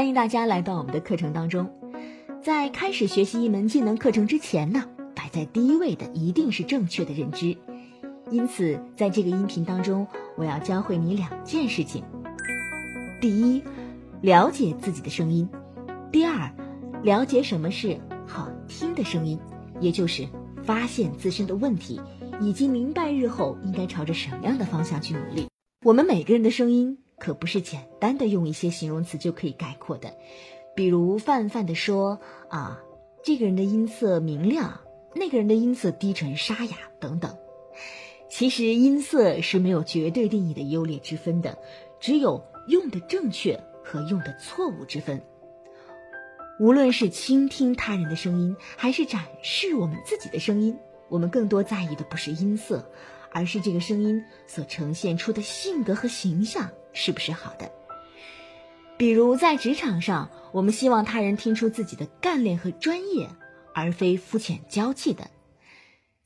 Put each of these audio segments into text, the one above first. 欢迎大家来到我们的课程当中。在开始学习一门技能课程之前呢，摆在第一位的一定是正确的认知。因此在这个音频当中，我要教会你两件事情。第一，了解自己的声音。第二，了解什么是好听的声音，也就是发现自身的问题，以及明白日后应该朝着什么样的方向去努力。我们每个人的声音可不是简单的用一些形容词就可以概括的，比如泛泛的说啊，这个人的音色明亮，那个人的音色低沉沙哑等等。其实音色是没有绝对定义的优劣之分的，只有用的正确和用的错误之分。无论是倾听他人的声音，还是展示我们自己的声音，我们更多在意的不是音色，而是这个声音所呈现出的性格和形象是不是好的。比如在职场上，我们希望他人听出自己的干练和专业，而非肤浅娇气的。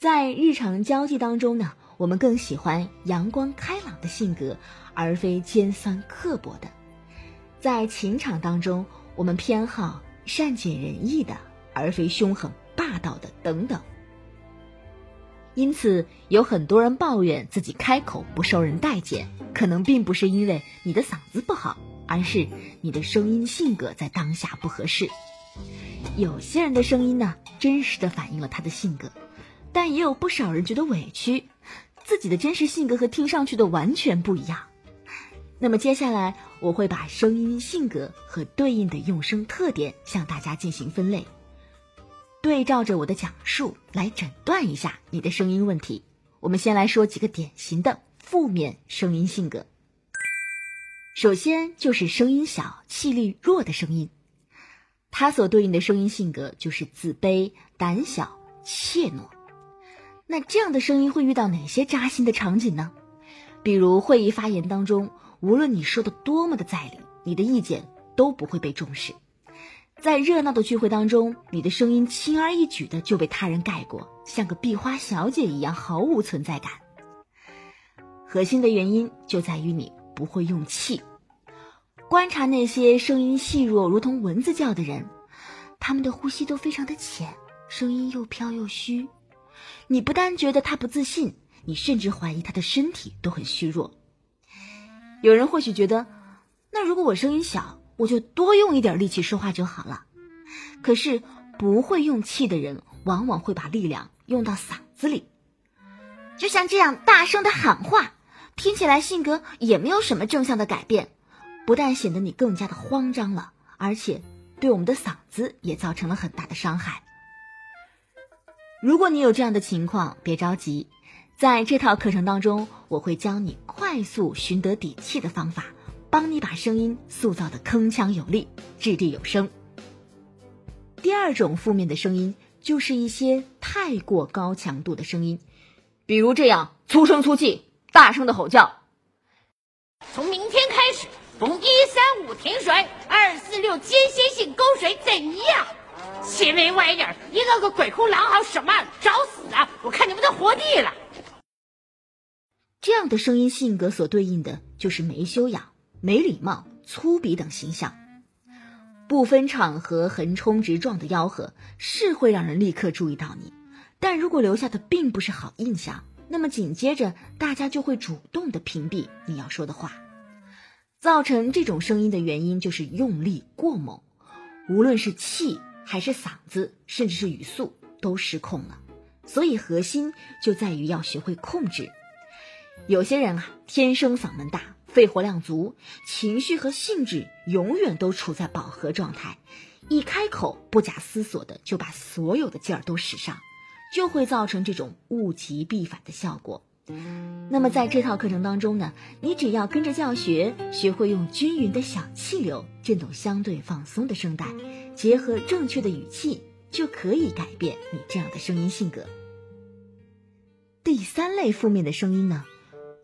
在日常交际当中呢，我们更喜欢阳光开朗的性格，而非尖酸刻薄的。在情场当中，我们偏好善解人意的，而非凶狠霸道的等等。因此有很多人抱怨自己开口不受人待见，可能并不是因为你的嗓子不好，而是你的声音性格在当下不合适。有些人的声音呢，真实的反映了他的性格，但也有不少人觉得委屈，自己的真实性格和听上去的完全不一样。那么接下来我会把声音性格和对应的用声特点向大家进行分类，对照着我的讲述来诊断一下你的声音问题。我们先来说几个典型的负面声音性格。首先就是声音小、气力弱的声音，它所对应的声音性格就是自卑、胆小、怯懦。那这样的声音会遇到哪些扎心的场景呢？比如会议发言当中，无论你说的多么的在理，你的意见都不会被重视。在热闹的聚会当中，你的声音轻而易举的就被他人盖过，像个壁花小姐一样毫无存在感。核心的原因就在于你不会用气。观察那些声音细弱如同蚊子叫的人，他们的呼吸都非常的浅，声音又飘又虚。你不但觉得他不自信，你甚至怀疑他的身体都很虚弱。有人或许觉得，那如果我声音小，我就多用一点力气说话就好了。可是不会用气的人往往会把力量用到嗓子里，就像这样大声的喊话，听起来性格也没有什么正向的改变，不但显得你更加的慌张了，而且对我们的嗓子也造成了很大的伤害。如果你有这样的情况，别着急，在这套课程当中，我会教你快速寻得底气的方法，帮你把声音塑造得铿锵有力，掷地有声。第二种负面的声音就是一些太过高强度的声音，比如这样粗声粗气、大声的吼叫。从明天开始，逢1、3、5停水，2、4、6间歇性沟水，怎样？行为歪一点，一个个鬼哭狼嚎，什么找死啊！我看你们都活腻了。这样的声音性格所对应的就是没修养、没礼貌、粗鄙等形象。不分场合横冲直撞的吆喝是会让人立刻注意到你，但如果留下的并不是好印象，那么紧接着大家就会主动的屏蔽你要说的话。造成这种声音的原因就是用力过猛，无论是气还是嗓子，甚至是语速都失控了。所以核心就在于要学会控制。有些人啊，天生嗓门大，肺活量足，情绪和兴致永远都处在饱和状态，一开口不假思索的就把所有的劲儿都使上，就会造成这种物极必反的效果。那么在这套课程当中呢，你只要跟着教学，学会用均匀的小气流震动相对放松的声带，结合正确的语气，就可以改变你这样的声音性格。第三类负面的声音呢，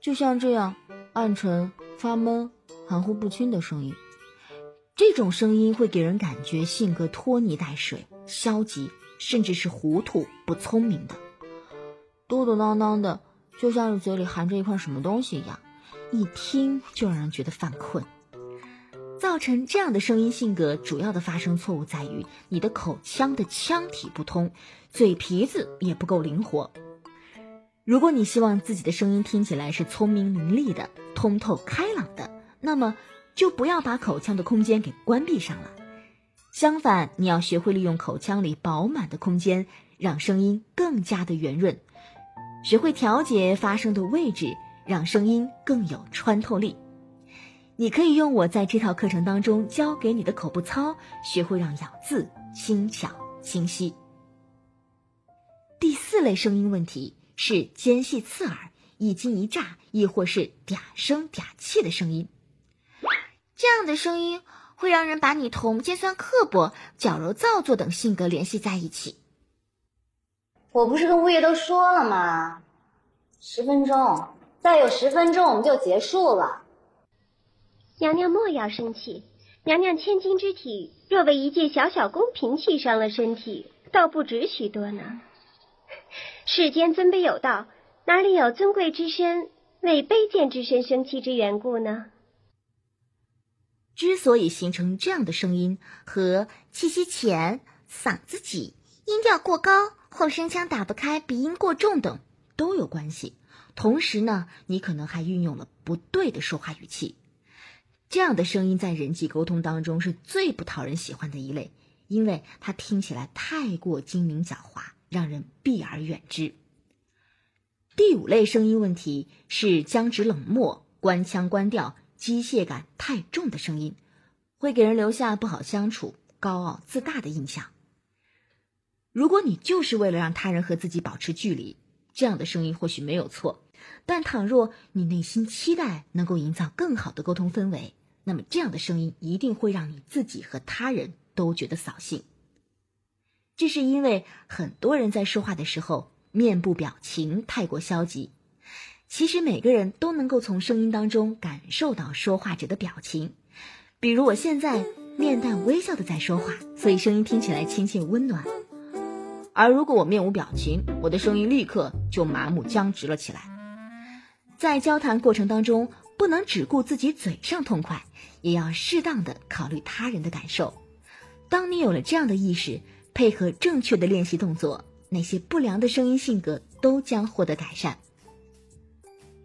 就像这样暗沉、发闷、含糊不清的声音，这种声音会给人感觉性格拖泥带水、消极，甚至是糊涂不聪明的。嘟嘟囔囔的，就像是嘴里含着一块什么东西一样，一听就让人觉得犯困。造成这样的声音性格主要的发声错误在于你的口腔的腔体不通，嘴皮子也不够灵活。如果你希望自己的声音听起来是聪明伶俐的、通透开朗的，那么就不要把口腔的空间给关闭上了。相反，你要学会利用口腔里饱满的空间，让声音更加的圆润，学会调节发声的位置，让声音更有穿透力。你可以用我在这套课程当中教给你的口部操，学会让咬字轻巧清晰。第四类声音问题是尖细刺耳、一惊一乍，亦或是嗲声嗲气的声音。这样的声音会让人把你同尖酸刻薄、矫揉造作等性格联系在一起。我不是跟物业都说了吗？10分钟，再有10分钟我们就结束了。娘娘莫要生气，娘娘千金之体，若为一介小小宫嫔气伤了身体，倒不值许多呢。世间尊卑有道，哪里有尊贵之身为卑贱之身生气之缘故呢？之所以形成这样的声音，和气息浅、嗓子挤、音调过高、后声腔打不开、鼻音过重等都有关系。同时呢，你可能还运用了不对的说话语气。这样的声音在人际沟通当中是最不讨人喜欢的一类，因为它听起来太过精明狡猾，让人避而远之。第五类声音问题是僵直冷漠、官腔官调、机械感太重的声音，会给人留下不好相处、高傲自大的印象。如果你就是为了让他人和自己保持距离，这样的声音或许没有错，但倘若你内心期待能够营造更好的沟通氛围，那么这样的声音一定会让你自己和他人都觉得扫兴。这是因为很多人在说话的时候，面部表情太过消极。其实每个人都能够从声音当中感受到说话者的表情，比如我现在面带微笑的在说话，所以声音听起来亲切温暖。而如果我面无表情，我的声音立刻就麻木僵直了起来。在交谈过程当中，不能只顾自己嘴上痛快，也要适当的考虑他人的感受。当你有了这样的意识，配合正确的练习动作，那些不良的声音性格都将获得改善。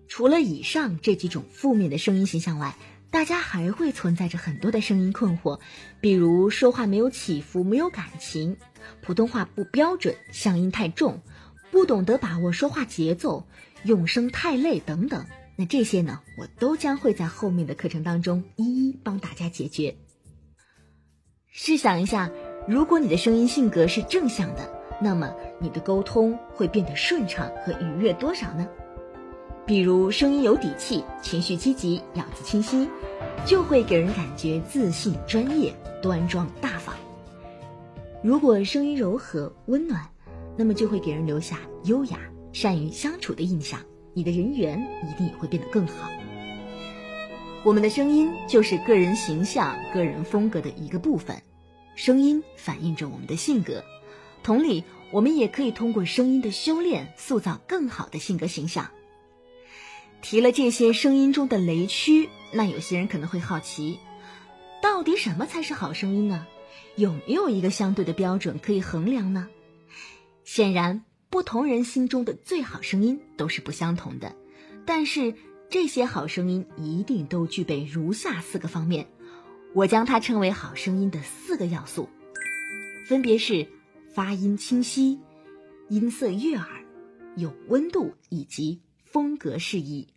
除了以上这几种负面的声音形象外，大家还会存在着很多的声音困惑，比如说话没有起伏、没有感情，普通话不标准、乡音太重，不懂得把握说话节奏，用声太累等等。那这些呢，我都将会在后面的课程当中一一帮大家解决。试想一下，如果你的声音性格是正向的，那么你的沟通会变得顺畅和愉悦多少呢？比如声音有底气、情绪积极、咬字清晰，就会给人感觉自信、专业、端庄、大方。如果声音柔和、温暖，那么就会给人留下优雅、善于相处的印象，你的人缘一定也会变得更好。我们的声音就是个人形象、个人风格的一个部分，声音反映着我们的性格。同理，我们也可以通过声音的修炼，塑造更好的性格形象。提了这些声音中的雷区，那有些人可能会好奇，到底什么才是好声音呢？有没有一个相对的标准可以衡量呢？显然，不同人心中的最好声音都是不相同的，但是这些好声音一定都具备如下4个方面，我将它称为好声音的4个要素，分别是发音清晰、音色悦耳、有温度以及风格适宜。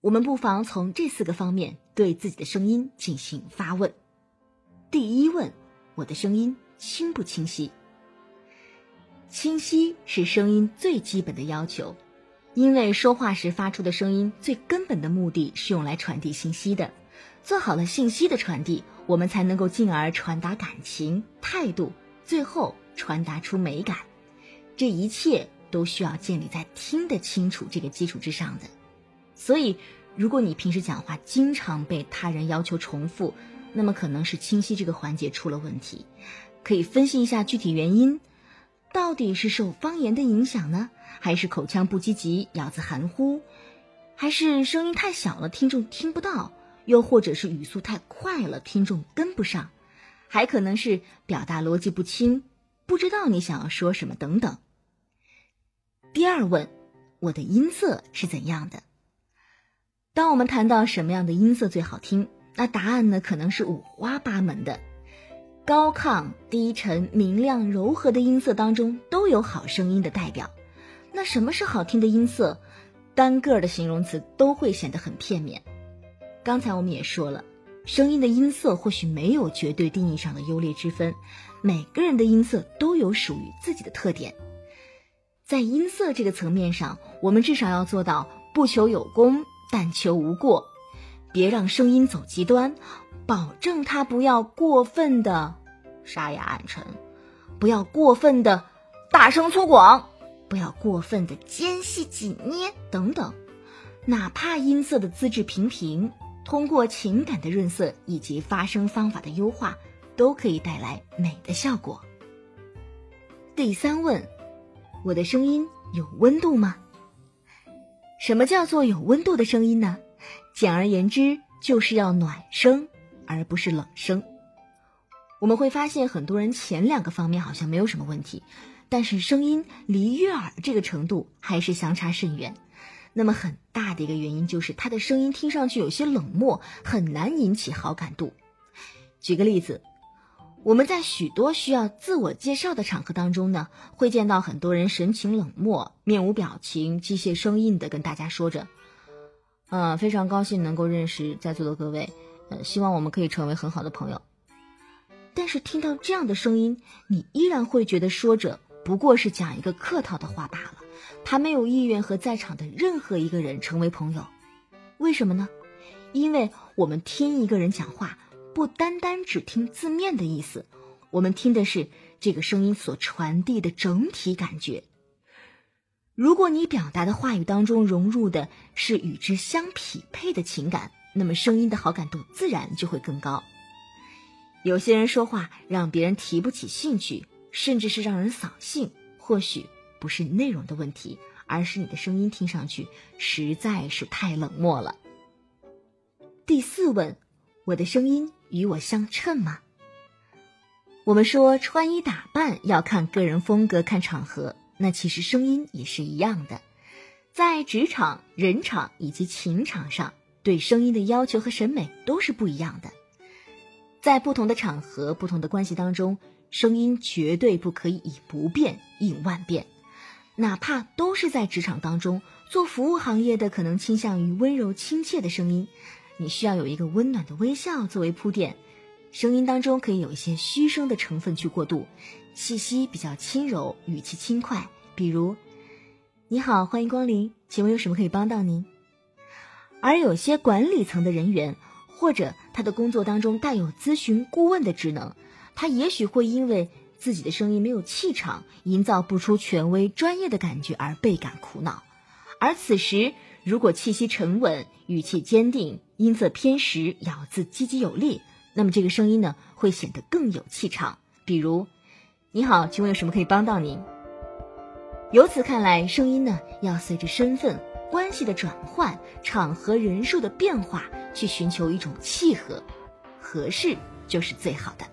我们不妨从这4个方面对自己的声音进行发问。第一问，我的声音清不清晰？清晰是声音最基本的要求，因为说话时发出的声音最根本的目的是用来传递信息的。做好了信息的传递，我们才能够进而传达感情、态度，最后传达出美感。这一切都需要建立在听得清楚这个基础之上的。所以如果你平时讲话经常被他人要求重复，那么可能是清晰这个环节出了问题。可以分析一下具体原因，到底是受方言的影响呢，还是口腔不积极、咬字含糊，还是声音太小了听众听不到，又或者是语速太快了，听众跟不上，还可能是表达逻辑不清，不知道你想要说什么等等。第二问，我的音色是怎样的？当我们谈到什么样的音色最好听，那答案呢可能是五花八门的。高亢、低沉、明亮、柔和的音色当中都有好声音的代表。那什么是好听的音色？单个的形容词都会显得很片面。刚才我们也说了，声音的音色或许没有绝对定义上的优劣之分，每个人的音色都有属于自己的特点。在音色这个层面上，我们至少要做到不求有功，但求无过，别让声音走极端，保证它不要过分的沙哑暗沉，不要过分的大声粗犷，不要过分的尖细紧捏等等。哪怕音色的资质平平，通过情感的润色以及发声方法的优化，都可以带来美的效果。第三问，我的声音有温度吗？什么叫做有温度的声音呢？简而言之，就是要暖声而不是冷声。我们会发现很多人前两个方面好像没有什么问题，但是声音离悦耳这个程度还是相差甚远。那么很大的一个原因就是他的声音听上去有些冷漠，很难引起好感度。举个例子，我们在许多需要自我介绍的场合当中呢，会见到很多人神情冷漠，面无表情，机械生硬的跟大家说着非常高兴能够认识在座的各位，希望我们可以成为很好的朋友。但是听到这样的声音，你依然会觉得说者不过是讲一个客套的话罢了，他没有意愿和在场的任何一个人成为朋友。为什么呢？因为我们听一个人讲话，不单单只听字面的意思，我们听的是这个声音所传递的整体感觉。如果你表达的话语当中融入的是与之相匹配的情感，那么声音的好感度自然就会更高。有些人说话让别人提不起兴趣，甚至是让人扫兴，或许不是内容的问题，而是你的声音听上去实在是太冷漠了。第四问，我的声音与我相称吗？我们说穿衣打扮要看个人风格，看场合，那其实声音也是一样的。在职场、人场以及情场上，对声音的要求和审美都是不一样的。在不同的场合、不同的关系当中，声音绝对不可以以不变应万变。哪怕都是在职场当中，做服务行业的可能倾向于温柔亲切的声音，你需要有一个温暖的微笑作为铺垫，声音当中可以有一些虚声的成分去过渡，气息比较轻柔，语气轻快，比如你好，欢迎光临，请问有什么可以帮到您。而有些管理层的人员，或者他的工作当中带有咨询顾问的职能，他也许会因为自己的声音没有气场，营造不出权威专业的感觉而倍感苦恼。而此时如果气息沉稳，语气坚定，音色偏实，咬字积极有力，那么这个声音呢会显得更有气场，比如你好，请问有什么可以帮到您。由此看来，声音呢要随着身份关系的转换、场合人数的变化去寻求一种契合，合适就是最好的。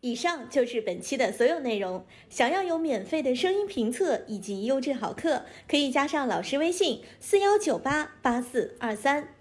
以上就是本期的所有内容。想要有免费的声音评测以及优质好课，可以加上老师微信41988423。